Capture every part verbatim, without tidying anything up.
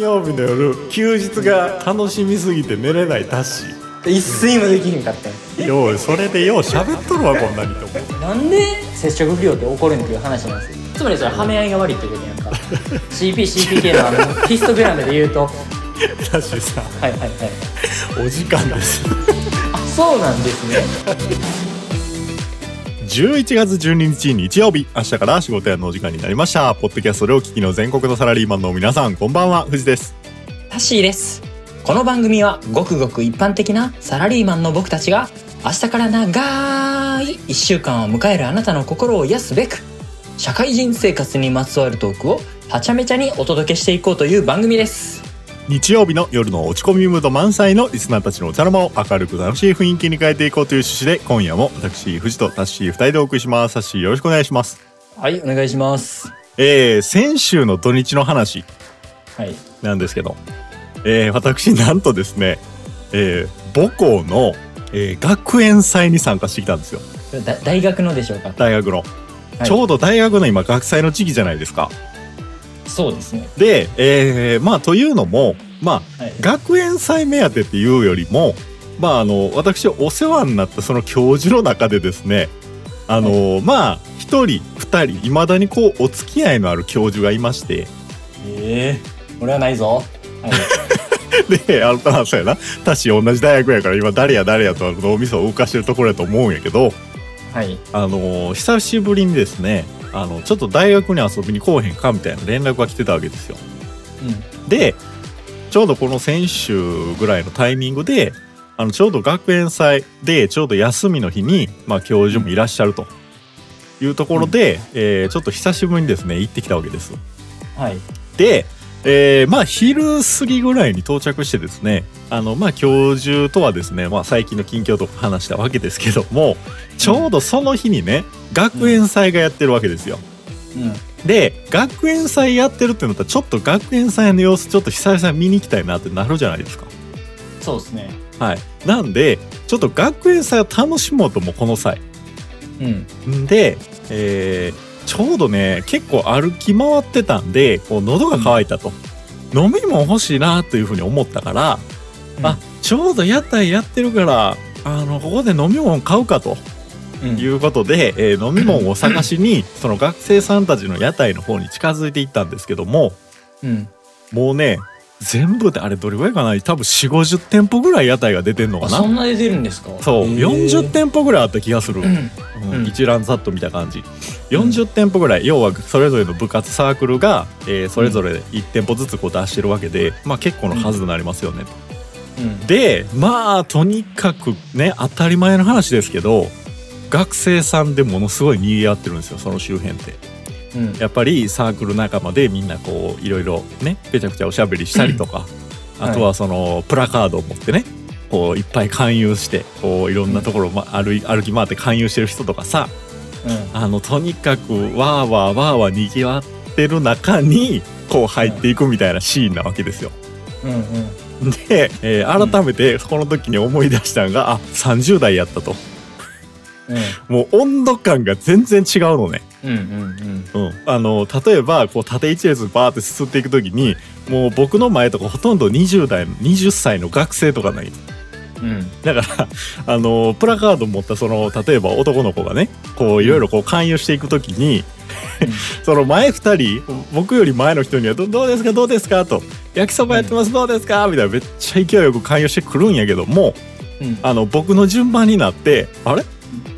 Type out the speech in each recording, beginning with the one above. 金曜日の夜、休日が楽しみすぎて寝れないタッシー。一睡もできへんかったんよう、それでよう喋っとるわこんなにと思う。なんで接触不良って起こるんっていう話なんですよ。つまりそれはめ合いが悪いってことやんか。シーピーシーピーケー のあのヒストグラムで言うとタッシーさん、はいはいはい、お時間です。あ、そうなんですね。じゅういちがつじゅうににち日曜日、明日から仕事屋のお時間になりました。ポッドキャストでお聞きの全国のサラリーマンの皆さん、こんばんは。藤です。タッシーです。この番組はごくごく一般的なサラリーマンの僕たちが、明日から長いいっしゅうかんを迎えるあなたの心を癒すべく、社会人生活にまつわるトークをはちゃめちゃにお届けしていこうという番組です。日曜日の夜の落ち込みムード満載のリスナーたちのお茶の間を明るく楽しい雰囲気に変えていこうという趣旨で、今夜も私藤とタッシー二人でお送りします。タッシー、よろしくお願いします。はい、お願いします。えー、先週の土日の話なんですけど、はい、えー、私なんとですね、えー、母校の、えー、学園祭に参加してきたんですよ。大学のでしょうか。大学の、はい、ちょうど大学の今学祭の時期じゃないですか。そうですね。で、えー、まあというのも、まあ、はい、学園祭目当てっていうよりも、まああの私お世話になったその教授の中でですね、あの、はい、まあ一人二人いまだにこうお付き合いのある教授がいまして、えー、俺はないぞ。はい、で、あのただそうやな、タッシー同じ大学やから今誰や誰やと脳みそを動かしてるところやと思うんやけど、はい、あの久しぶりにですね。あのちょっと大学に遊びに来おへんかみたいな連絡が来てたわけですよ、うん、でちょうどこの先週ぐらいのタイミングで、あのちょうど学園祭でちょうど休みの日に、まあ、教授もいらっしゃるというところで、うん、えー、ちょっと久しぶりにですね行ってきたわけです、はい、で、えー、まあ昼過ぎぐらいに到着してですね、あのまあ教授とはですね、まあ、最近の近況とか話したわけですけども、ちょうどその日にね、学園祭がやってるわけですよ、うん、で学園祭やってるってなったら、ちょっと学園祭の様子ちょっと久々に見に行きたいなってなるじゃないですか。そうですね、はい、なんでちょっと学園祭を楽しもうともこの際、うん、で、えー、ちょうどね結構歩き回ってたんで、こう喉が渇いたと、うん、飲みも欲しいなというふうに思ったから、うん、あ、ちょうど屋台やってるから、あのここで飲み物買うかと、うん、いうことで、えー、飲み物を探しにその学生さんたちの屋台の方に近づいていったんですけども、うん、もうね全部であれどれぐらいかな、多分 よんじゅうごじゅう 店舗ぐらい屋台が出てんのかな。そんな出てるんですか。そう、よんじゅってんぽぐらいあった気がする、うんうん、一覧ざっと見た感じよんじゅってんぽぐらい、うん、要はそれぞれの部活サークルが、えー、それぞれいってんぽずつこう出してるわけで、まあ、結構の数になりますよね、うんうん、でまあとにかくね、当たり前の話ですけど、学生さんでものすごい賑わってるんですよ、その周辺って、うん、やっぱりサークル仲間でみんなこういろいろねぺちゃくちゃおしゃべりしたりとか、うん、あとはそのプラカードを持ってね、こういっぱい勧誘してこういろんなところを、ま、歩, 歩き回って勧誘してる人とかさ、うん、あのとにかくわーわーわーわーにぎわってる中にこう入っていくみたいなシーンなわけですよ、うんうん、で、えー、改めてこの時に思い出したのが、あ、さんじゅう代やったと、うん、もう温度感が全然違うのね、うんうんうんうん、あの例えばこう縦一列バーって進んでいくときに、もう僕の前とかほとんどにじゅうだいにじゅっさいの学生とかない、うん、だからあのプラカード持ったその例えば男の子がねこういろいろこう勧誘していくときに、うん、その前ふたり、僕より前の人には ど, どうですかどうですかと、焼きそばやってます、うん、どうですかみたいなめっちゃ勢いよく勧誘してくるんやけども、うん、あの僕の順番になって、あれ、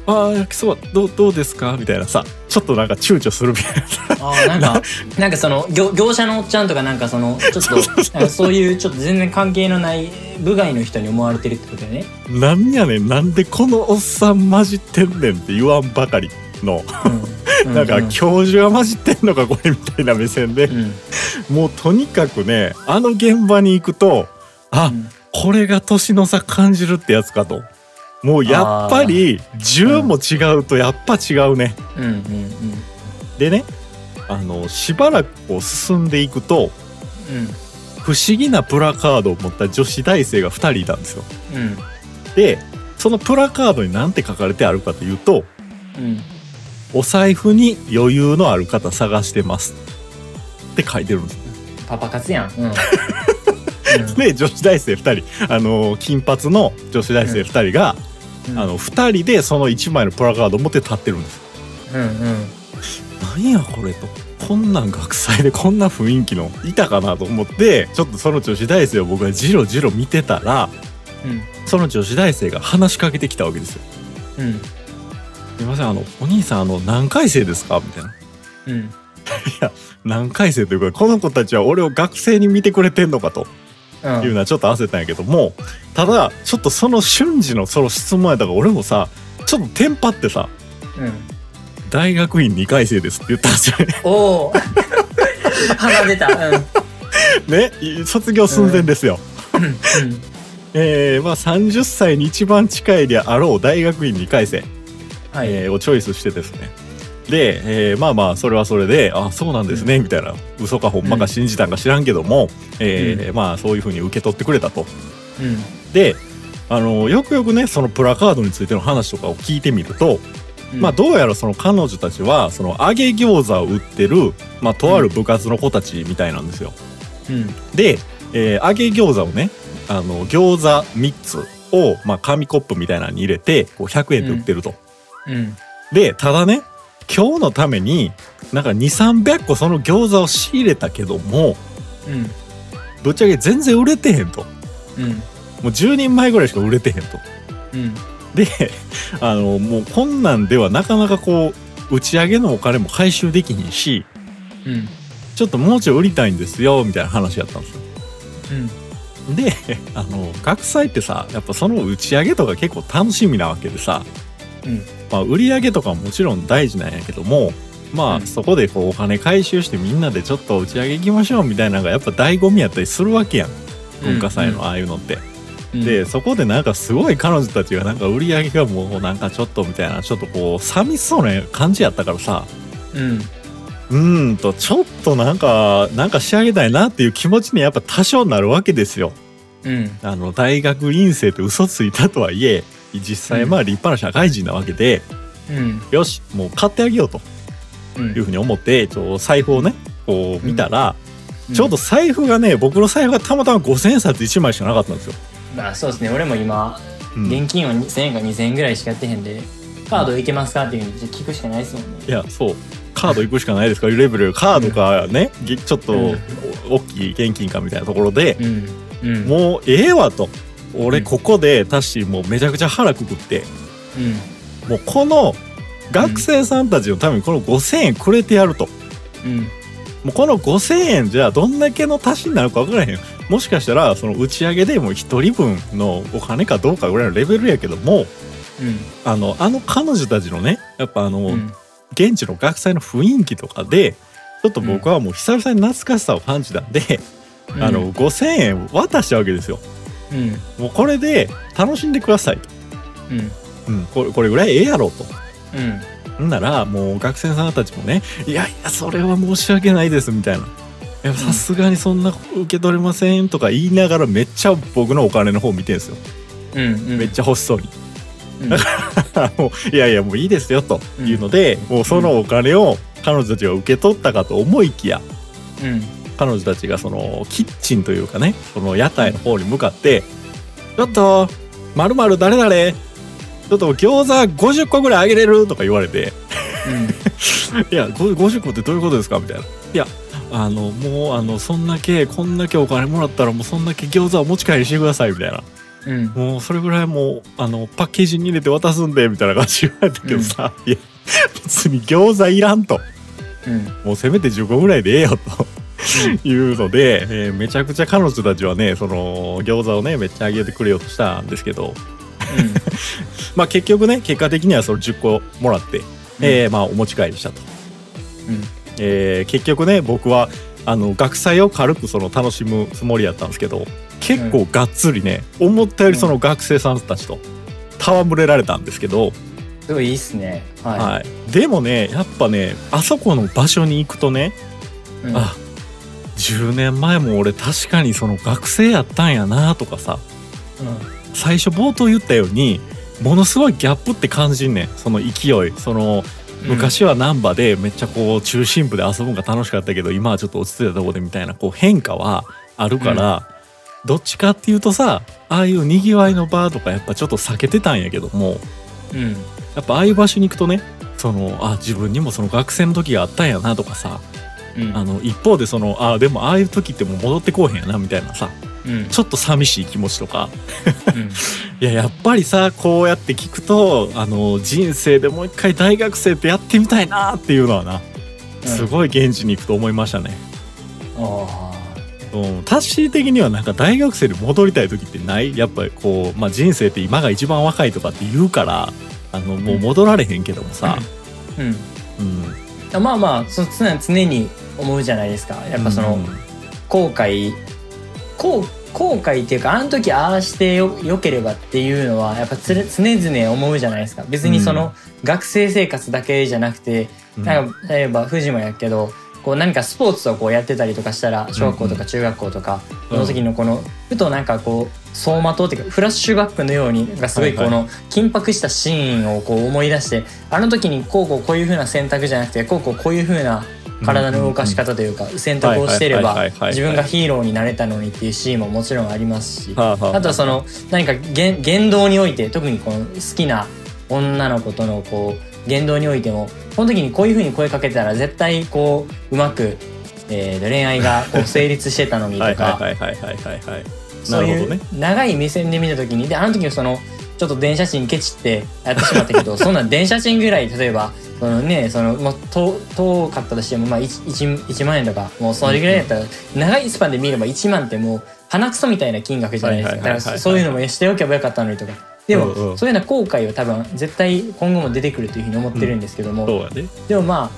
あ、焼きそば ど, どうですかみたいなさ、ちょっとなんか躊躇するみたいな。あ、なんかなんかその 業, 業者のおっちゃんとかなんかそのちょっとなんかそういうちょっと全然関係のない部外の人に思われてるってことだよね。なんやねん、なんでこのおっさん混じってんねんって言わんばかりの、うん、なんか教授が混じってんのかこれみたいな目線で、うん、もうとにかくね、あの現場に行くと、あ、うん、これが年の差感じるってやつかと。もうやっぱりじゅうも違うとやっぱ違うね、うんうんうんうん、でね、あのしばらくこう進んでいくと、うん、不思議なプラカードを持った女子大生がふたりいたんですよ、うん、でそのプラカードに何て書かれてあるかというと、うん、お財布に余裕のある方探してますって書いてるんですね。パパ活やん、うんうん、で女子大生ふたり、あの金髪の女子大生ふたりが、うん、あのふたりでそのいちまいのプラカードを持って立ってるんです、うんうん、何やこれと、こんなん学祭でこんな雰囲気のいたかなと思って、ちょっとその女子大生を僕がジロジロ見てたら、うん、その女子大生が話しかけてきたわけですよ、うん、すいません、あのお兄さん、あの何回生ですかみたいな、うん、いや何回生というか、この子たちは俺を学生に見てくれてんのかというのはちょっと焦ったんやけども、ただちょっとその瞬時のその質問やったから俺もさちょっとテンパってさ、うん、大学院にかい生ですって言ったんですよね。おー鼻出た、うん、ね、卒業寸前ですよ、うんうんえーまあ、さんじゅっさいに一番近いであろう大学院にかい生、はいえー、をチョイスしてですね、で、えー、まあまあそれはそれで、あそうなんですね、うん、みたいな、嘘かほんまか信じたんか知らんけども、うんえーうん、まあそういう風に受け取ってくれたと、うん、であのよくよくねそのプラカードについての話とかを聞いてみると、うんまあ、どうやらその彼女たちはその揚げ餃子を売ってる、まあ、とある部活の子たちみたいなんですよ、うん、で、えー、揚げ餃子をね、あの餃子みっつを、まあ、紙コップみたいなのに入れてこうひゃくえんで売ってると、うんうん、でただね今日のためになんか にせんさんびゃっこその餃子を仕入れたけども、うん、ぶっちゃけ全然売れてへんと、うん、もうじゅうにんまえぐらいしか売れてへんと、うん、であのもうこんなんではなかなかこう打ち上げのお金も回収できひんし、うん、ちょっともうちょい売りたいんですよみたいな話やったんですよ、うんであの学祭ってさやっぱその打ち上げとか結構楽しみなわけでさ、うんまあ、売り上げとかももちろん大事なんやけどもまあ、うん、そこでこうお金回収してみんなでちょっと打ち上げ行きましょうみたいなのがやっぱ醍醐味やったりするわけやん、文化祭のああいうのって、うんうん、でそこでなんかすごい彼女たちがなんか売り上げがもうなんかちょっとみたいなちょっとこう寂しそうな感じやったからさ、うんうーんとちょっとなんかなんか仕上げたいなっていう気持ちにやっぱ多少なるわけですよ、うん、あの大学院生って嘘ついたとはいえ実際まあ立派な社会人なわけで、うん、よしもう買ってあげようというふうに思ってちょ財布をねこう見たら、うん、ちょうど財布がね僕の財布がたまたまごせんえんさついちまいしかなかったんですよ。あそうですね、俺も今、うん、現金をせんえんかにせんえんぐらいしかやってへんでカードいけますかっていう風に聞くしかないですもんね。いやそうカード行くしかないですかいうレベル、カードかね、うん、ちょっと大きい現金かみたいなところで、うんうん、もうええわと俺ここでタッシーもうめちゃくちゃ腹くくって、うん、もうこの学生さんたちのためにこのごせんえんくれてやると、うん、もうこのごせんえんじゃあどんだけの足しになるか分からへん、もしかしたらその打ち上げでもうひとりぶんのお金かどうかぐらいのレベルやけども、うん、あの、あの彼女たちのねやっぱあの、うん現地の学祭の雰囲気とかでちょっと僕はもう久々に懐かしさを感じたんで、うん、あのごせんえん渡したわけですよ、うん、もうこれで楽しんでくださいと、うんうん、これ、これぐらいええやろと、うん、んならもう学生さんたちもねいやいやそれは申し訳ないですみたいな、さすがにそんな受け取れませんとか言いながらめっちゃ僕のお金の方見てるんですよ、うんうん、めっちゃ欲しそうにだからもういやいやもういいですよというので、うん、もうそのお金を彼女たちが受け取ったかと思いきや、うん、彼女たちがそのキッチンというかねその屋台の方に向かって、うん、ちょっと〇〇誰々ちょっと餃子ごじゅっこぐらいあげれるとか言われて、うん、いやごじゅっこってどういうことですかみたいな、いやあのもうあのそんだけこんだけお金もらったらもうそんだけ餃子を持ち帰りしてくださいみたいな、うん、もうそれぐらいもうあのパッケージに入れて渡すんでみたいな感じ言われたけどさ、うん、いや別に餃子いらんと、うん、もうせめてじゅっこぐらいでええよというので、うんえー、めちゃくちゃ彼女たちはねその餃子をねめっちゃあげてくれようとしたんですけど、うん、まあ結局ね結果的にはそのじゅっこもらって、うんえーまあ、お持ち帰りしたと、うんえー、結局ね僕はあの学祭を軽くその楽しむつもりやったんですけど結構がっつりね、うん、思ったよりその学生さんたちと戯れられたんですけど、すごいいいっすね、はいはい、でもねやっぱねあそこの場所に行くとね、うん、あじゅうねんまえも俺確かにその学生やったんやなとかさ、うん、最初冒頭言ったようにものすごいギャップって感じんねん、その勢いその昔は難波でめっちゃこう中心部で遊ぶのが楽しかったけど、今はちょっと落ち着いたところでみたいなこう変化はあるから、うん、どっちかっていうとさ、ああいうにぎわいの場とかやっぱちょっと避けてたんやけども、うん、やっぱああいう場所に行くとね、そのあ自分にもその学生の時があったんやなとかさ、うん、あの一方でそのあでもああいう時ってもう戻ってこうへんやなみたいなさ、うん、ちょっと寂しい気持ちとか、うん、いややっぱりさこうやって聞くとあの人生でもう一回大学生ってやってみたいなっていうのはな、うん、すごい現地に行くと思いましたね。あうん、タッシー的にはなんか大学生に戻りたい時ってない？やっぱりこう、まあ、人生って今が一番若いとかって言うからあのもう戻られへんけどもさ、うんうんうん、まあまあそ常に思うじゃないですか。やっぱその、うん、後悔後悔っていうかあの時ああしてよ良ければっていうのはやっぱつれ常々思うじゃないですか。別にその、うん、学生生活だけじゃなくて、うん、なんか例えば藤間やけどこう何かスポーツをこうやってたりとかしたら小学校とか中学校とかの時のこのふとなんかこう走馬灯っていうかフラッシュバックのようになんかすごいこの緊迫したシーンをこう思い出してあの時にこうこうこういう風な選択じゃなくてこうこうこういう風な体の動かし方というか選択をしてれば自分がヒーローになれたのにっていうシーンももちろんありますし、あとはその何か言動において特にこの好きな女の子とのこう言動においてもこの時にこういう風に声かけたら絶対こううまく、えー、恋愛がこう成立してたのにとかそういう長い目線で見た時にであの時のそのちょっと電車賃ケチってやってしまったけどそんな電車賃ぐらい例えばそのねそのもう遠かったとしてもまあ 1, いちまん円とかもうそれぐらいだったら、うんうん、長いスパンで見ればいちまんってもう鼻くそみたいな金額じゃないですか。だからそういうのもしておけばよかったのにとか。でも、うんうん、そういうような後悔は多分絶対今後も出てくるというふうに思ってるんですけども、うんね、でもま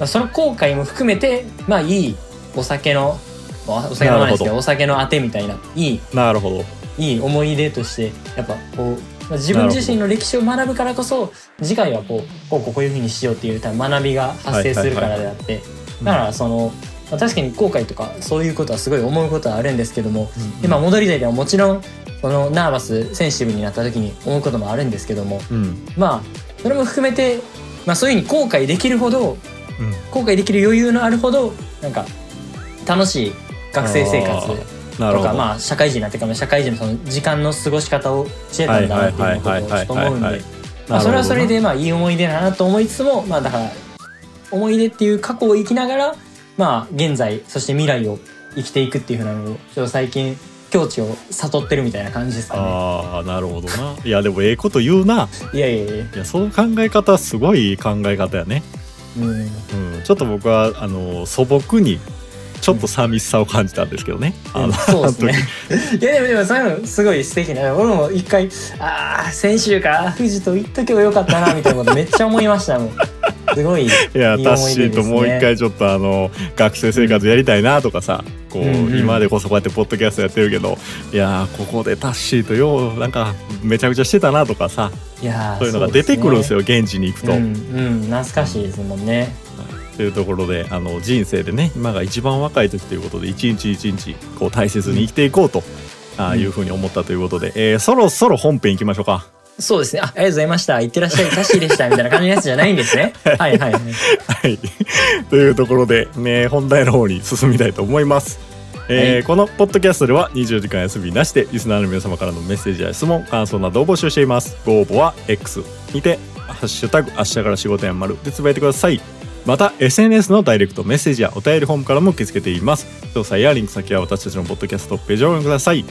あその後悔も含めてまあいいお酒のお酒飲まないですけどお酒のあてみたいないい、なるほどいい思い出としてやっぱこう自分自身の歴史を学ぶからこそ次回はこうこうこういうふうにしようっていう多分学びが発生するからであって、はいはいはい、だからその、まあ、確かに後悔とかそういうことはすごい思うことはあるんですけども、うんうん、でまあ戻りたいではもちろんこのナーバスセンシティブになった時に思うこともあるんですけども、うん、まあそれも含めて、まあ、そういう風に後悔できるほど、うん、後悔できる余裕のあるほどなんか楽しい学生生活とかまあ社会人になってから社会人 の, その時間の過ごし方を知れたんだなっていうことをちょっと思うんで、まあ、それはそれでまあいい思い出だなと思いつつも、まあ、だから思い出っていう過去を生きながらまあ現在そして未来を生きていくっていう風なのをちょっと最近境地を悟ってるみたいな感じですかね。ああ、なるほどな。いやでもええこと言うな。いやいやいや。いやその考え方すごい考え方やね。うん。うん、ちょっと僕はあの素朴にちょっと寂しさを感じたんですけどね。うん、あのそうですね。いやでもでもそういうのすごい素敵な。俺も一回ああ先週から富士と行っとけばよかったなみたいなことめっちゃ思いましたもん。すごいいい思い出ですね。いやタッシーともう一回ちょっとあの学生生活やりたいなとかさ。うんこううんうん、今でこそこうやってポッドキャストやってるけどいやここでタッシーとようなんかめちゃくちゃしてたなとかさいやそういうのが出てくるんですよです、ね、現地に行くと、うんうん、懐かしいですもんねというところであの人生でね今が一番若い時ということで一日一日こう大切に生きていこうと、うん、あいうふうに思ったということで、うんえー、そろそろ本編行きましょうか。そうですね あ, ありがとうございましたいってらっしゃいタッシーでしたみたいな感じのやつじゃないんですねはいはい、はいはい、というところで、ね、本題の方に進みたいと思います、えーはい、このポッドキャストではにじゅうじかん休みなしでリスナーの皆様からのメッセージや質問感想などを募集しています。ご応募は X にてハッシュタグ明日から仕事や丸でつぶやいてください。また エスエヌエス のダイレクトメッセージやお便りフォームからも受け付けています。詳細やリンク先は私たちのポッドキャストページをご覧ください。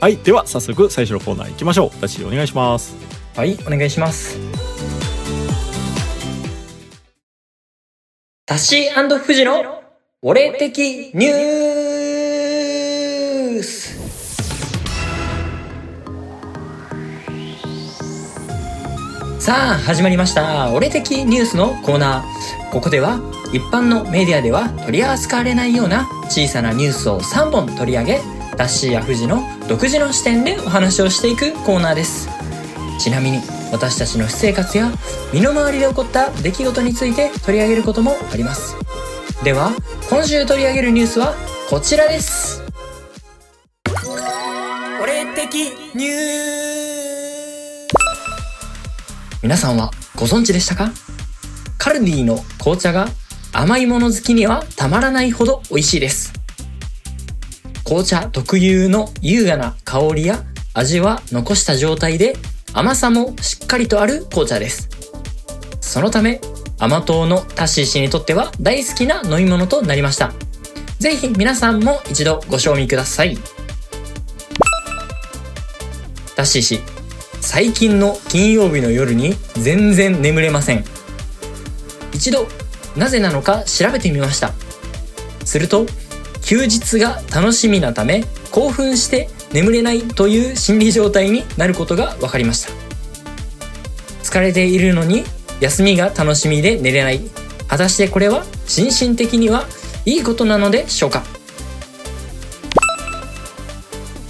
はい、では早速最初のコーナー行きましょう。タッシーお願いします。はい、お願いします。タッシー&フジの俺的ニュース。さあ始まりました俺的ニュースのコーナー。ここでは一般のメディアでは取り扱われないような小さなニュースをさんぼん取り上げタッシーやフジの独自の視点でお話をしていくコーナーです。ちなみに私たちの私生活や身の回りで起こった出来事について取り上げることもあります。では今週取り上げるニュースはこちらです。俺的ニュース。皆さんはご存知でしたか？カルディの紅茶が甘いもの好きにはたまらないほど美味しいです。紅茶特有の優雅な香りや味は残した状態で、甘さもしっかりとある紅茶です。そのため甘党のタッシー氏にとっては大好きな飲み物となりました。ぜひ皆さんも一度ご賞味ください。タッシー氏、最近の金曜日の夜に全然眠れません。一度なぜなのか調べてみました。すると休日が楽しみなため興奮して眠れないという心理状態になることが分かりました。疲れているのに休みが楽しみで寝れない、果たしてこれは心身的にはいいことなのでしょうか？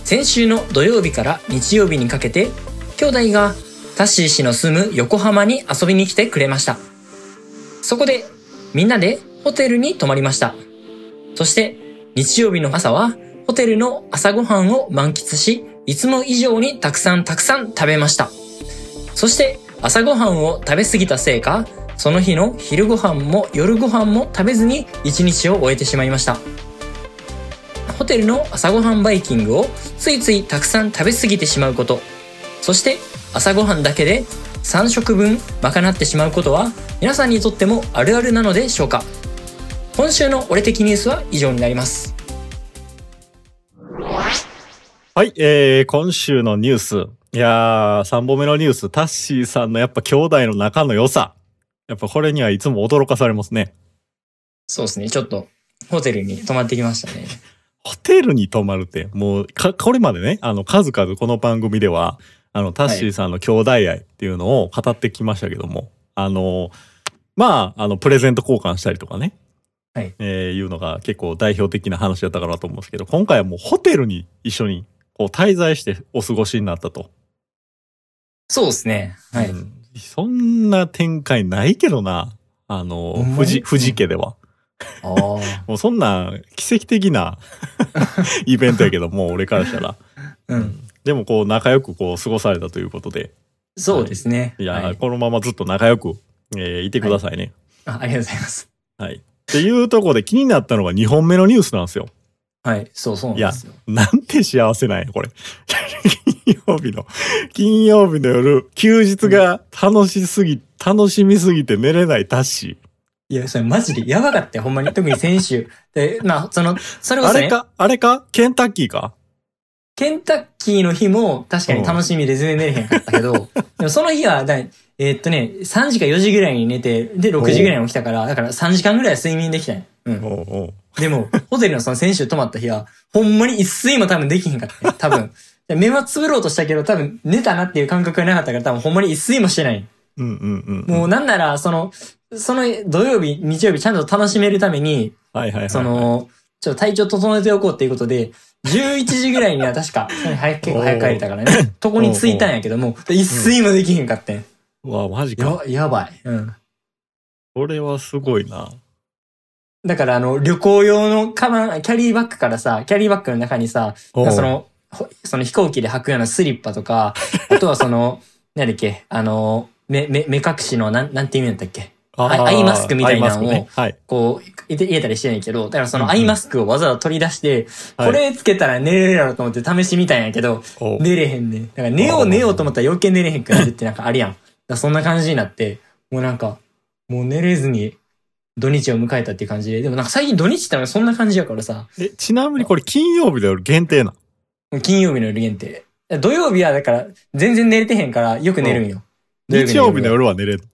先週の土曜日から日曜日にかけて、兄弟がタッシー氏の住む横浜に遊びに来てくれました。そこでみんなでホテルに泊まりました。そして日曜日の朝はホテルの朝ごはんを満喫し、いつも以上にたくさんたくさん食べました。そして朝ごはんを食べ過ぎたせいか、その日の昼ごはんも夜ごはんも食べずに一日を終えてしまいました。ホテルの朝ごはんバイキングをついついたくさん食べ過ぎてしまうこと、そして朝ごはんだけでさん食分賄ってしまうことは皆さんにとってもあるあるなのでしょうか？今週の俺的ニュースは以上になります。はい、えー、今週のニュース、いやーさんぼんめのニュース、タッシーさんのやっぱ兄弟の仲の良さ、やっぱこれにはいつも驚かされますね。そうですね、ちょっとホテルに泊まってきましたね。ホテルに泊まるってもうかこれまでね、あの数々この番組ではあのタッシーさんの兄弟愛っていうのを語ってきましたけども、はい、あのまああのプレゼント交換したりとかね、はい、えー、いうのが結構代表的な話だったかなと思うんですけど、今回はもうホテルに一緒にこう滞在してお過ごしになったと。そうですね、はい、うん、そんな展開ないけどな、あの藤藤家では。あもうそんな奇跡的なイベントやけどもう俺からしたらうん、でもこう仲良くこう過ごされたということで。そうですね、はい、いや、はい、このままずっと仲良く、えー、いてくださいね、はい、あ, ありがとうございます、はい、っていうところで気になったのがにほんめのニュースなんですよ。はい、そうそうなんですよ。いや、なんて幸せなんやこれ金曜日の金曜日の夜、休日が楽しすぎ、うん、楽しみすぎて寝れないタッシー。いや、それマジでやばかったよほんまに。特に先週で、まあそのそれこそね、あれかあれかケンタッキーかケンタッキーの日も確かに楽しみで全然寝れへんかったけど、うん、でもその日はだ、えー、っとね、さんじかよじぐらいに寝て、で、ろくじぐらいに起きたから、だからさんじかんぐらい睡眠できたん、うん、おうおう。でも、ホテルのその先週泊まった日は、ほんまに一睡も多分できへんかった、ね、多分。目はつぶろうとしたけど、多分寝たなっていう感覚がなかったから、多分ほんまに一睡もしてない。うんうんうんうん、もうなんなら、その、その土曜日、日曜日ちゃんと楽しめるために、はいはいはいはい、その、ちょっと体調整えておこうっていうことで、じゅういちじぐらいには確か早く結構早く帰れたからねとこに着いたんやけども、一睡もできへんかったん、うん、うわマジか や, やばい、うん、これはすごいな。だからあの旅行用のカバン、キャリーバッグからさ、キャリーバッグの中にさ、そのその飛行機で履くようなスリッパとか、あとはその何だっけ、あの目目目隠しのなんなんていう意味だったっけ、アイマスクみたいなのをこう入れたりしてないけど、だからそのアイマスクをわざわざ取り出して、これつけたら寝れるやろと思って試してみたんやけど、寝れへんねん。だから寝よう寝ようと思ったら余計寝れへんくなるってなんかあるやん。そんな感じになって、もうなんか、もう寝れずに土日を迎えたっていう感じで、でもなんか最近土日ってのはそんな感じやからさ。え、ちなみにこれ金曜日の夜限定なの？金曜日の夜限定。土曜日はだから全然寝れてへんからよく寝るんよ。日曜日の夜は寝れる？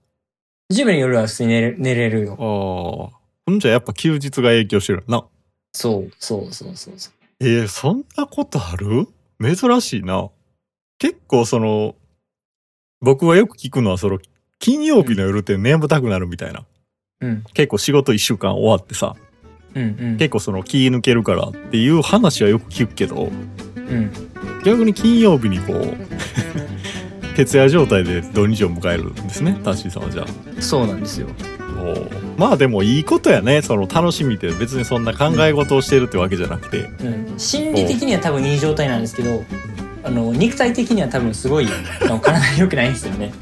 日曜日の夜は普通に寝れ る, 寝れるよ。ああ、んじゃやっぱ休日が影響してるな。そうそうそうそうそう。えー、そんなことある？珍しいな。結構その僕はよく聞くのはその金曜日の夜って眠たくなるみたいな。うん。結構仕事いっしゅうかん終わってさ、うんうん、結構その気抜けるからっていう話はよく聞くけど、うん、逆に金曜日にこう徹夜状態で土日を迎えるんですね、タッシーさんは。じゃあそうなんですよ。おまあでもいいことやね、その楽しみって別にそんな考え事をしてるってわけじゃなくて、うんうん、心理的には多分いい状態なんですけど、あの肉体的には多分すごい体良くないんですよね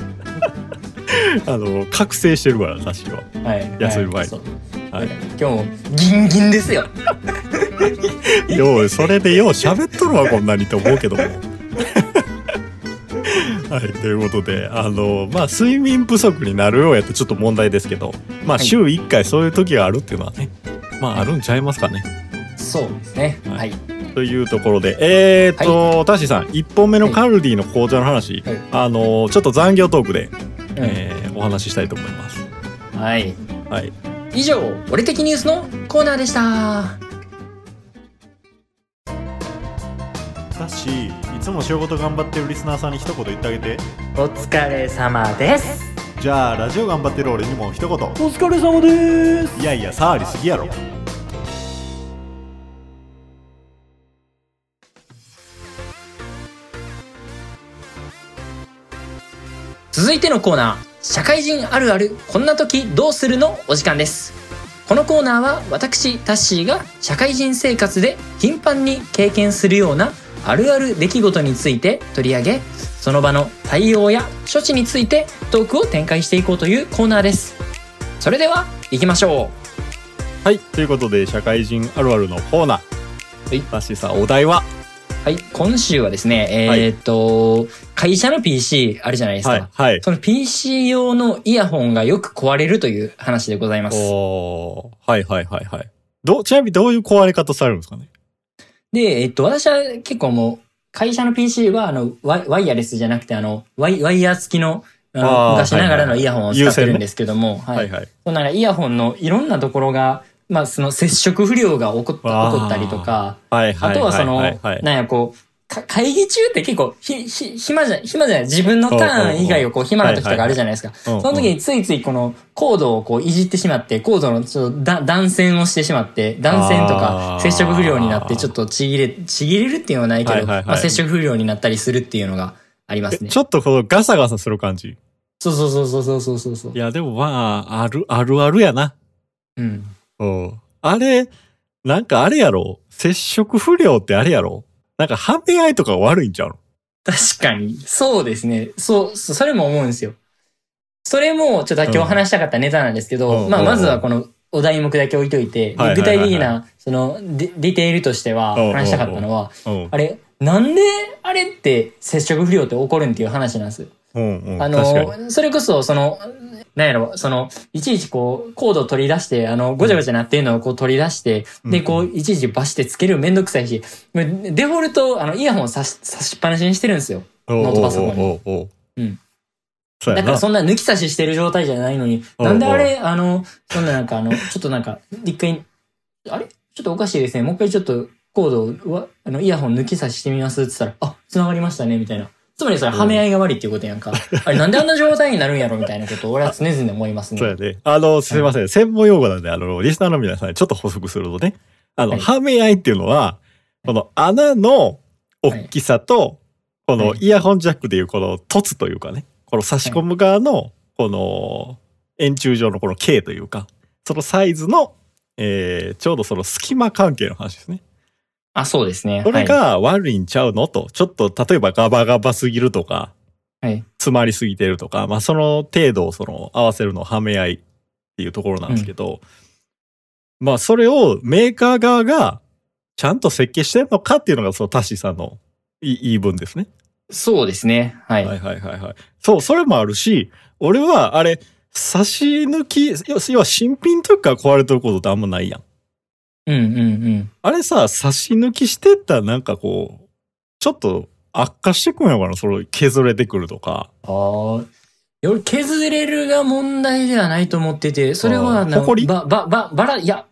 あの覚醒してるから私は、はい、休み前に、はいはい、今日もギンギンですよようそれでよう喋っとるわこんなにと思うけどもはい、ということであの、まあ、睡眠不足になるようやってちょっと問題ですけど、まあ、週いっかいそういう時があるっていうのはね、はい、まああるんちゃいますかね。そうですね、はい、というところでえー、っと、はい、タシさんいっぽんめのカルディの紅茶の話、はい、あのちょっと残業トークで、はい、えー、お話ししたいと思います。はい、はい、以上俺的ニュースのコーナーでした。タシいつも仕事頑張ってるリスナーさんに一言言ってあげて。お疲れ様です。じゃあラジオ頑張ってる俺にも一言。お疲れ様です。いやいや触りすぎやろ。続いてのコーナー、社会人あるあるこんな時どうするのお時間です。このコーナーは私タッシーが社会人生活で頻繁に経験するようなあるある出来事について取り上げ、その場の対応や処置についてトークを展開していこうというコーナーです。それでは行きましょう。はい、ということで社会人あるあるのコーナー、はい、タッシーさんお題は。はい、今週はですね、はい、えー、っと会社の ピーシー あるじゃないですか、はいはい、その ピーシー 用のイヤホンがよく壊れるという話でございます。おー、はいはいはいはい。どちなみにどういう壊れ方されるんですかね。で、えっと、私は結構もう、会社の ピーシー は、あの、ワイ、ワイヤレスじゃなくて、あの、ワイ、ワイヤー付きの、あの昔ながらのイヤホンを使ってるんですけども、はい、はいはい。そんなイヤホンのいろんなところが、まあ、その接触不良が起こった、起こったりとか、はいはいはいはい、あとはその、はいはいはい、なんやこう、会議中って結構ひ、ひ、暇じゃ、暇じゃない、自分のターン以外をこう暇な時とかあるじゃないですか。その時についついこのコードをこういじってしまって、コードのちょっと断線をしてしまって、断線とか接触不良になってちょっとちぎれ、ちぎれるっていうのはないけど、まあ接触不良になったりするっていうのがありますね。ちょっとこのガサガサする感じ。そうそうそうそうそうそうそう。いやでもまあ、ある、あるあるやな。うん。うん。あれ、なんかあれやろ。接触不良ってあれやろ。なんか判定合いとか悪いんちゃうの。確かにそうですね。そう、それも思うんですよ。それもちょっと今日話したかったネタなんですけど、うん、まあまずはこのお題目だけ置いといて、うん、具体的なそのディテールとしては話したかったのは、うん、あれなんであれって接触不良って起こるんっていう話なんです。うんうん、あのそれこそそのなんやろそのいちいちこうコードを取り出してあのごちゃごちゃなってるのをこう取り出して、うん、でこういちいちバシってつけるめんどくさいし、デフォルトあのイヤホンさしさしっぱなしにしてるんですよ、ノートパソコンに。おうおうおう、うん。だからそんな抜き差ししてる状態じゃないのに、おうおうなんであれあのそんななんかあのちょっとなんか一回あれちょっとおかしいですね。もう一回ちょっとコードをあのイヤホン抜き差ししてみますって言ったら、あ繋がりましたねみたいな。つまりそれはめ合いが悪いっていうことやんか、うん、あれなんであんな状態になるんやろみたいなことを俺は常々思いますね。そうやね。あのすいません、はい、専門用語なんであのリスナーの皆さんにちょっと補足するとね、あの、はい、はめ合いっていうのはこの穴の大きさと、はい、このイヤホンジャックでいうこの凸というかね、この差し込む側のこの円柱状のこの径というかそのサイズの、えー、ちょうどその隙間関係の話ですね。あ、そうですね。それが悪いんちゃうのと、ちょっと例えばガバガバすぎるとか、はい、詰まりすぎてるとか、まあその程度をその合わせるのをはめ合いっていうところなんですけど、うん、まあそれをメーカー側がちゃんと設計してるのかっていうのがそのタシさんの言い分ですね。そうですね。はい。はいはいはいはい。そう、それもあるし、俺はあれ、差し抜き、要は新品とか壊れてることってあんまないやん。うんうんうん、あれさ差し抜きしてったらなんかこうちょっと悪化してくんやからそれ削れてくるとか。ああ、削れるが問題ではないと思ってて、それはなんかばばばばらいや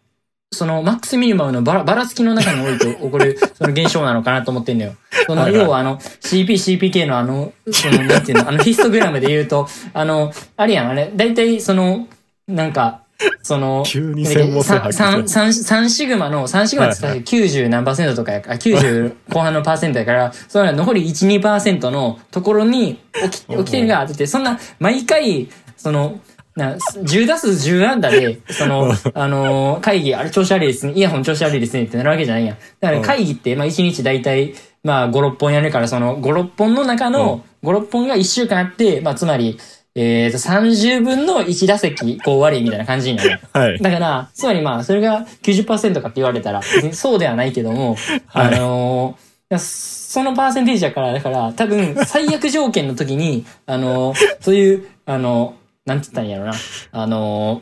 そのマックスミニマムのばらばらつきの中に多いと起こるその現象なのかなと思ってんだよ。その要はあの シーピーシーピーケー のあのそのなんていうのあのヒストグラムで言うとあのあれやんあれだいたいそのなんか。その急に専門性入ってきてる。さんシグマのさんシグマって確かきゅうじゅう何パーセントとかやからきゅうじゅうこう半のパーセントやからその残り いちにパーセント のところに起き、起きてるがあってて、そんな毎回そのなじゅう打数じゅう安打でそのあのー、会議あれ調子悪いですねイヤホン調子悪いですねってなるわけじゃないやん。だから会議ってまあいちにちだいたいまあご、ろっぽんやるからそのご、ろっぽんの中のご、ろっぽんがいっしゅうかんあってまあつまりえーと、さんじゅうぶんのいち打席ご割みたいな感じになる。はい。だから、つまりまあ、それが きゅうじゅっパーセント かって言われたら、そうではないけども、はい、あのー、そのパーセンテージやから、だから、多分、最悪条件の時に、あのー、そういう、あのー、なんて言ったんやろな、あのー、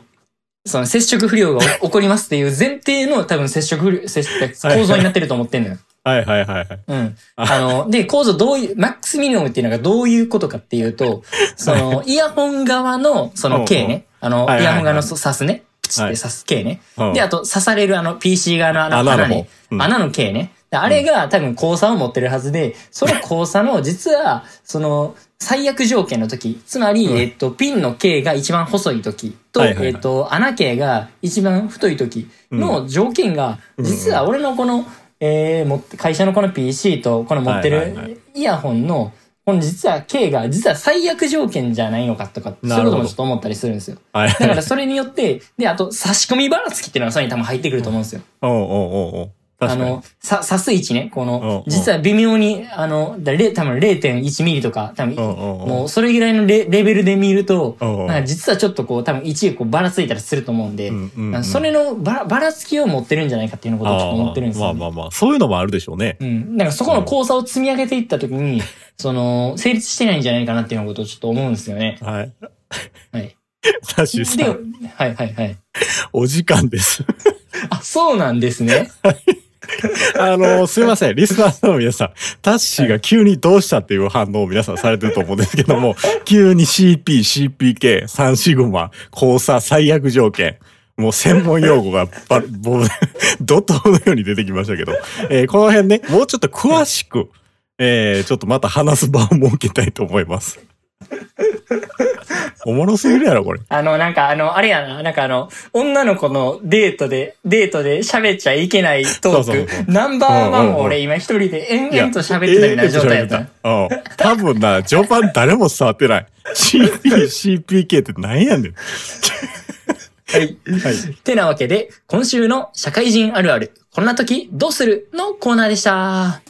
その接触不良が起こりますっていう前提の多分接触不良、接触構造になってると思ってんのよ。はいはいはいはい。うん。あの、で、構造どういう、マックスミニマムっていうのがどういうことかっていうと、その、イヤホン側の、その、K ね。あの、イヤホン側の刺すね。プチって刺す K ね。で、あと、刺されるあの、ピーシー 側の穴ね。穴の K ね。あれが多分交差を持ってるはずで、その交差の、実は、その、最悪条件の時、つまり、うん、えっと、ピンの径が一番細い時と、はいはいはい、えっと、穴径が一番太い時の条件が、うん、実は俺のこの、えー、持って、会社のこの ピーシー と、この持ってるイヤホンの、この実は径が、実は最悪条件じゃないのかとか、そういうこともちょっと思ったりするんですよ。はい、だからそれによって、で、あと、差し込みばらつきっていうのがそれに多分入ってくると思うんですよ。おうおうおうおう。あの、さ、刺す位置ね。この、実は微妙に、あの、だれ、多分 れいてんいち ミリとか、多分、もうそれぐらいの レ, レベルで見ると、なんか実はちょっとこう、多分いちこうばらついたりすると思うんで、うんうんうん、それのばらつきを持ってるんじゃないかっていうことをちょっと思ってるんですよ、ね。まあまあまあ、そういうのもあるでしょうね。うん。なんかそこの交差を積み上げていったときに、その、成立してないんじゃないかなっていうことをちょっと思うんですよね。はい。はい。さしさん。はいはいはい。お時間です。あ、そうなんですね。あの、すいません。リスナーの皆さん、タッシーが急にどうしたっていう反応を皆さんされてると思うんですけども、急に シーピー、シーピーケー、さんシグマ、交差、最悪条件。もう専門用語がば、ぼ、怒涛のように出てきましたけど、えー、この辺ね、もうちょっと詳しく、えー、ちょっとまた話す場を設けたいと思います。おもろすぎるやろ、これ。あの、なんか、あの、あれやな、なんかあの、女の子のデートで、デートで喋っちゃいけないトーク、そうそうそうナンバーワンを俺今一人で延々と喋ってたみたいな状態やった。うん。多分な、序盤誰も伝わってない。シーピー、シーピーケー って何やねん。はい。はい。ってなわけで、今週の社会人あるある、こんな時どうするのコーナーでした。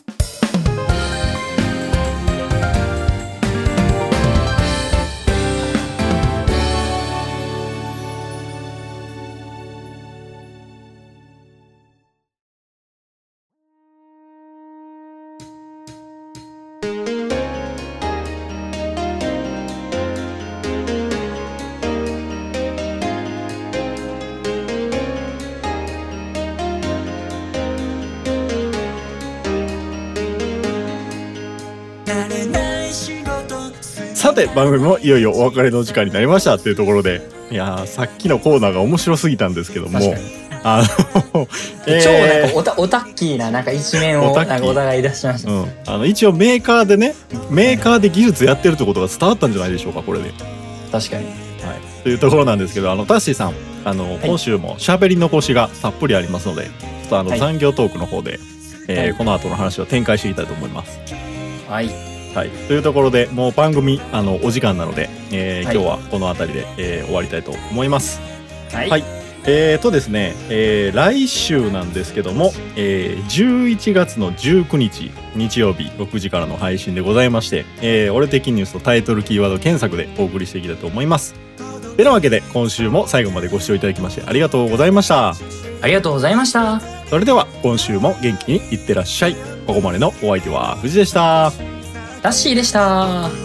さて番組もいよいよお別れの時間になりましたっていうところで、いやさっきのコーナーが面白すぎたんですけども、あのえー、超なんか オ, オタッキー な, なんか一面をなんかお互い出しました、うん、あの一応メーカーでねメーカーで技術やってるってことが伝わったんじゃないでしょうかこれで、ね、確かに、はい、というところなんですけど、あのタッシーさんあの、はい、今週も喋り残しがたっぷりありますので、ちょっとあの、はい、残業トークの方で、えーはい、この後の話を展開していきたいと思います。はいはい、というところでもう番組あのお時間なので、えーはい、今日はこの辺りで、えー、終わりたいと思います。はい。はい、えーとですね、えー、来週なんですけども、えー、じゅういちがつのじゅうくにち日曜日ろくじからの配信でございまして、えー、俺的ニュースとタイトルキーワード検索でお送りしていきたいと思います。てなわけで今週も最後までご視聴いただきましてありがとうございました。ありがとうございました。それでは今週も元気にいってらっしゃい。ここまでのお相手は藤でした。らしいでした。「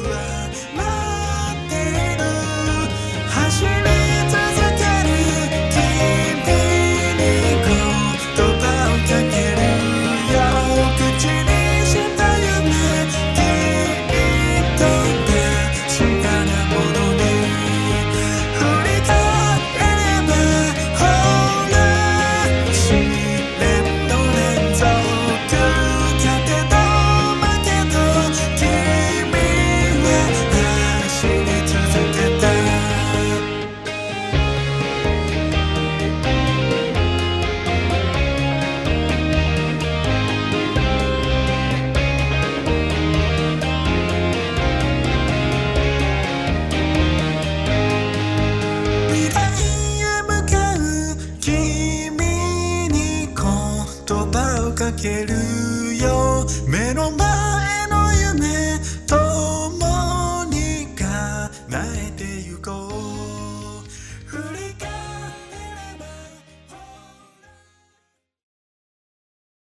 目の前」